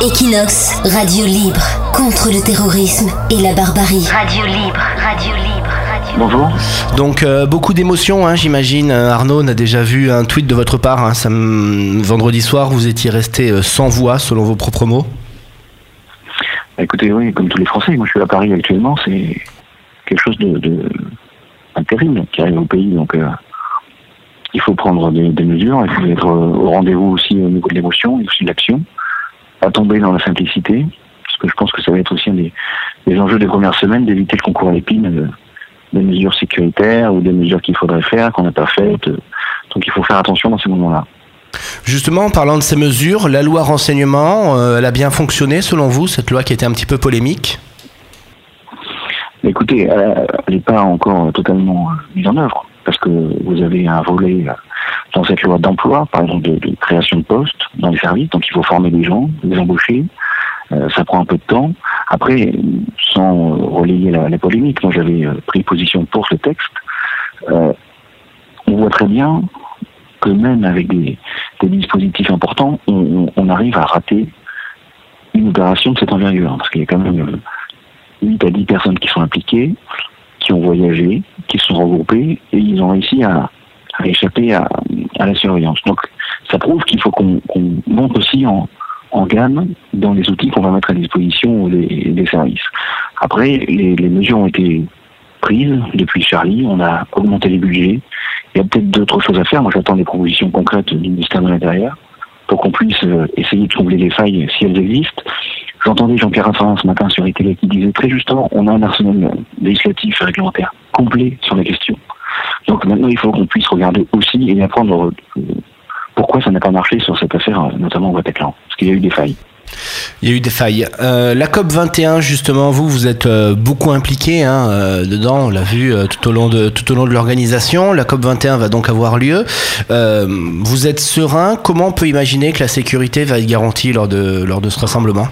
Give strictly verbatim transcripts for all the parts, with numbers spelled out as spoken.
Equinox, radio libre, contre le terrorisme et la barbarie. Radio libre, radio libre, radio libre. Bonjour. Donc euh, beaucoup d'émotions, hein, j'imagine. Euh, Arnaud, on a déjà vu un tweet de votre part. Hein, ça m... Vendredi soir, vous étiez resté euh, sans voix, selon vos propres mots. Écoutez, oui, comme tous les Français, moi je suis à Paris actuellement, c'est quelque chose de, de... terrible qui arrive au pays, donc euh, il faut prendre des, des mesures, il faut être euh, au rendez-vous aussi au niveau de l'émotion et aussi de l'action, pas tomber dans la simplicité, parce que je pense que ça va être aussi un des, des enjeux des premières semaines, d'éviter le concours à l'épine, euh, des mesures sécuritaires ou des mesures qu'il faudrait faire, qu'on n'a pas faites, euh, donc il faut faire attention dans ces moments-là. Justement, en parlant de ces mesures, la loi renseignement, euh, elle a bien fonctionné selon vous, cette loi qui était un petit peu polémique? Écoutez, elle n'est pas encore totalement mise en œuvre, parce que vous avez un volet dans cette loi d'emploi, par exemple de, de création de postes dans les services, donc il faut former les gens, les embaucher, euh, ça prend un peu de temps. Après, sans relayer la, la polémique, moi j'avais pris position pour le texte, euh, on voit très bien que même avec des, des dispositifs importants, on, on arrive à rater une opération de cette envergure, parce qu'il y a quand même... huit à dix personnes qui sont impliquées, qui ont voyagé, qui se sont regroupées, et ils ont réussi à, à échapper à, à la surveillance. Donc ça prouve qu'il faut qu'on, qu'on monte aussi en, en gamme dans les outils qu'on va mettre à disposition des, des services. Après, les, les mesures ont été prises depuis Charlie, on a augmenté les budgets, il y a peut-être d'autres choses à faire, moi j'attends des propositions concrètes du ministère de l'Intérieur, pour qu'on puisse essayer de combler les failles si elles existent. J'entendais Jean-Pierre Raffarin ce matin sur I T L qui disait très justement on a un arsenal législatif et réglementaire complet sur la question. Donc maintenant il faut qu'on puisse regarder aussi et apprendre pourquoi ça n'a pas marché sur cette affaire, notamment au Bataclan, parce qu'il y a eu des failles. Il y a eu des failles. Euh, la C O P vingt et un, justement, vous, vous êtes euh, beaucoup impliqué hein, euh, dedans, on l'a vu euh, tout au long de, tout au long de l'organisation. La C O P vingt et un va donc avoir lieu. Euh, vous êtes serein. Comment on peut imaginer que la sécurité va être garantie lors de, lors de ce rassemblement ?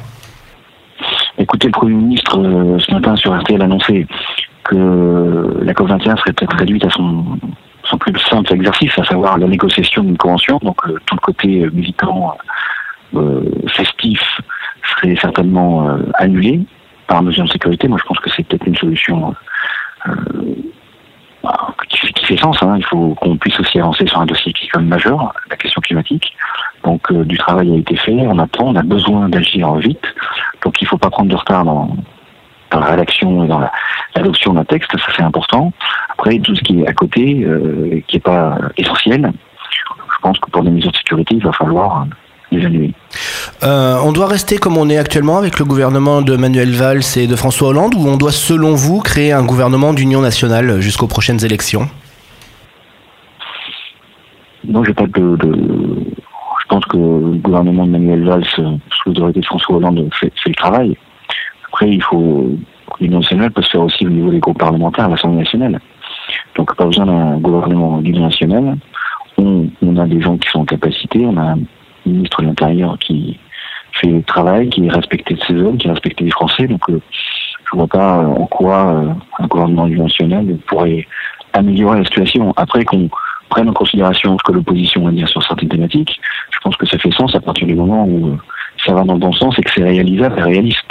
Écoutez, le Premier ministre, euh, ce matin sur R T L, annonçait que la C O P vingt et un serait peut-être réduite à son... son plus simple exercice, à savoir la négociation d'une convention, donc euh, tout le côté euh, militant euh, festif serait certainement euh, annulé par mesure de sécurité. Moi je pense que c'est peut-être une solution euh, bah, qui, qui fait sens, hein. Il faut qu'on puisse aussi avancer sur un dossier qui est quand même majeur, la question climatique. Donc euh, du travail a été fait, on attend, on a besoin d'agir vite, donc il ne faut pas prendre de retard dans, dans la rédaction et dans la, l'adoption d'un texte, ça c'est important. Après, tout ce qui est à côté, euh, qui n'est pas essentiel, je pense que pour des mesures de sécurité, il va falloir les annuler. Euh, on doit rester comme on est actuellement avec le gouvernement de Manuel Valls et de François Hollande, ou on doit, selon vous, créer un gouvernement d'union nationale jusqu'aux prochaines élections ? Non, j'ai pas de, de... je pense que le gouvernement de Manuel Valls, sous l'autorité de François Hollande, fait, fait le travail. Après, il faut... l'union nationale peut se faire aussi au niveau des groupes parlementaires à l'Assemblée nationale. Donc pas besoin d'un gouvernement d'union nationale. On, on a des gens qui sont en capacité, on a un ministre de l'Intérieur qui fait le travail, qui est respecté de ses hommes, qui est respecté des Français. Donc euh, je ne vois pas en quoi euh, un gouvernement d'union nationale pourrait améliorer la situation. Après qu'on prenne en considération ce que l'opposition va dire sur certaines thématiques, je pense que ça fait sens à partir du moment où euh, ça va dans le bon sens et que c'est réalisable et réaliste.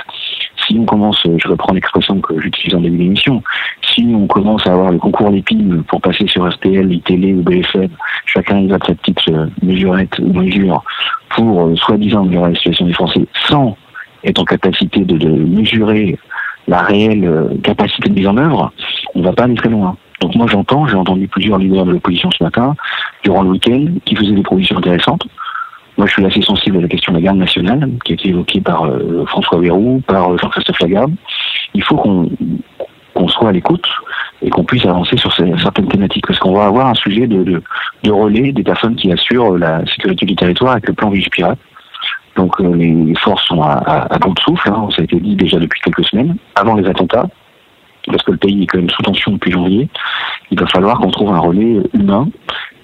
Si on commence, je reprends l'expression que j'utilise en début d'émission, si on commence à avoir le concours d'épines pour passer sur R T L, I T L ou B F M, chacun y va de sa petite mesurette ou mesure pour euh, soi-disant améliorer la situation des Français sans être en capacité de, de mesurer la réelle euh, capacité de mise en œuvre, on ne va pas aller très loin. Donc moi j'entends, j'ai entendu plusieurs leaders de l'opposition ce matin, durant le week-end, qui faisaient des propositions intéressantes. Moi, je suis assez sensible à la question de la garde nationale, qui a été évoquée par euh, François Bayrou, par euh, Jean-Christophe Lagarde. Il faut qu'on, qu'on soit à l'écoute et qu'on puisse avancer sur ces, certaines thématiques, parce qu'on va avoir un sujet de, de, de relais des personnes qui assurent la sécurité du territoire avec le plan Vigipirate. Donc, euh, les forces sont à, à, à bout de souffle, hein, ça a été dit déjà depuis quelques semaines, avant les attentats, parce que le pays est quand même sous tension depuis janvier. Il va falloir qu'on trouve un relais humain.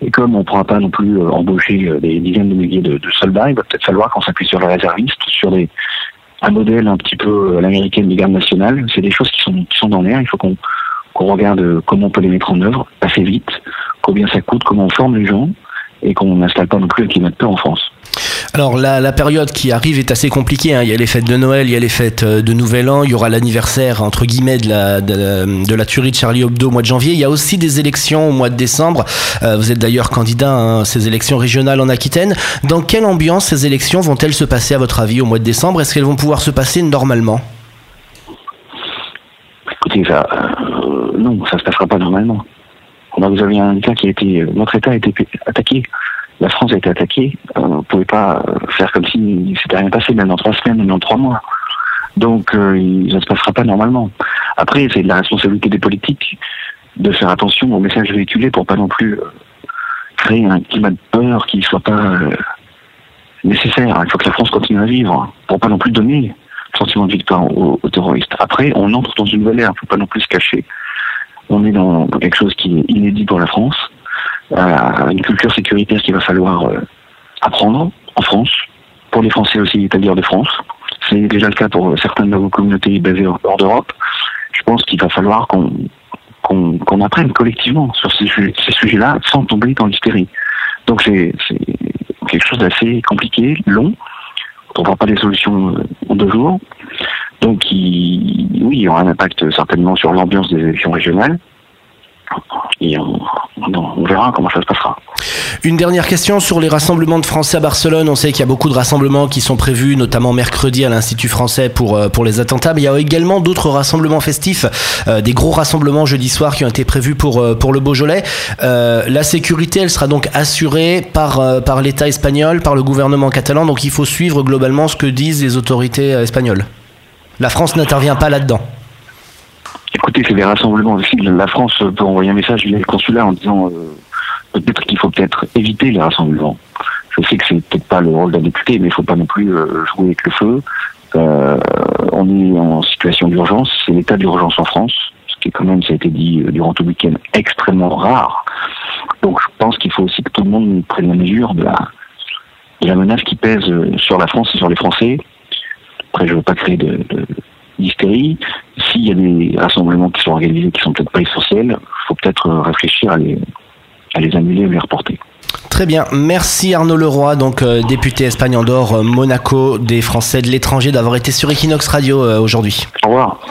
Et comme on ne pourra pas non plus euh, embaucher euh, des dizaines de milliers de, de soldats, il va peut-être falloir qu'on s'appuie sur les réservistes, sur des, un modèle un petit peu euh, l'américaine des gardes nationales. C'est des choses qui sont, qui sont dans l'air. Il faut qu'on, qu'on regarde comment on peut les mettre en œuvre assez vite, combien ça coûte, comment on forme les gens et qu'on n'installe pas non plus un climat de peur en France. Alors la, la période qui arrive est assez compliquée, hein. Il y a les fêtes de Noël, il y a les fêtes de Nouvel An, il y aura l'anniversaire entre guillemets de la, de la, de la tuerie de Charlie Hebdo au mois de janvier. Il y a aussi des élections au mois de décembre. Euh, vous êtes d'ailleurs candidat hein, à ces élections régionales en Aquitaine. Dans quelle ambiance ces élections vont-elles se passer à votre avis au mois de décembre? Est-ce qu'elles vont pouvoir se passer normalement? Écoutez, ça, euh, non, ça ne se passera pas normalement. Vous avez un État qui a été... Notre État a été attaqué. La France a été attaquée. Euh, on ne pouvait pas faire comme si il ne s'était rien passé, même dans trois semaines, même dans trois mois. Donc, euh, ça ne se passera pas normalement. Après, c'est de la responsabilité des politiques de faire attention aux messages véhiculés pour pas non plus créer un climat de peur qui ne soit pas euh, nécessaire. Il faut que la France continue à vivre pour pas non plus donner le sentiment de victoire aux, aux terroristes. Après, on entre dans une nouvelle ère. Il ne faut pas non plus se cacher. On est dans quelque chose qui est inédit pour la France, euh, une culture sécuritaire qu'il va falloir euh, apprendre en France, pour les Français aussi, c'est-à-dire de France. C'est déjà le cas pour certaines de vos communautés basées hors d'Europe. Je pense qu'il va falloir qu'on, qu'on, qu'on apprenne collectivement sur ces, ces sujets-là sans tomber dans l'hystérie. Donc c'est, c'est quelque chose d'assez compliqué, long. On ne voit pas des solutions en deux jours. Donc, il, oui, il y aura un impact certainement sur l'ambiance des élections régionales. Et on, on verra comment ça se passera. Une dernière question sur les rassemblements de Français à Barcelone. On sait qu'il y a beaucoup de rassemblements qui sont prévus, notamment mercredi à l'Institut français pour, pour les attentats. Mais il y a également d'autres rassemblements festifs, euh, des gros rassemblements jeudi soir qui ont été prévus pour, pour le Beaujolais. Euh, la sécurité, elle sera donc assurée par, par l'État espagnol, par le gouvernement catalan. Donc, il faut suivre globalement ce que disent les autorités espagnoles. La France n'intervient pas là-dedans. Écoutez, c'est des rassemblements. La France peut envoyer un message via le consulat en disant euh, peut-être qu'il faut peut-être éviter les rassemblements. Je sais que c'est peut-être pas le rôle d'un député, mais il ne faut pas non plus euh, jouer avec le feu. Euh, on est en situation d'urgence. C'est l'état d'urgence en France, ce qui est quand même, ça a été dit euh, durant tout le week-end, extrêmement rare. Donc je pense qu'il faut aussi que tout le monde prenne la mesure de la, de la menace qui pèse sur la France et sur les Français. Après, je ne veux pas créer de, de, d'hystérie. S'il y a des rassemblements qui sont organisés, qui ne sont peut-être pas essentiels, il faut peut-être réfléchir à les, à les annuler ou les reporter. Très bien. Merci Arnaud Leroy, donc euh, député espagnol d'Or, euh, Monaco, des Français de l'étranger, d'avoir été sur Equinox Radio euh, aujourd'hui. Au revoir.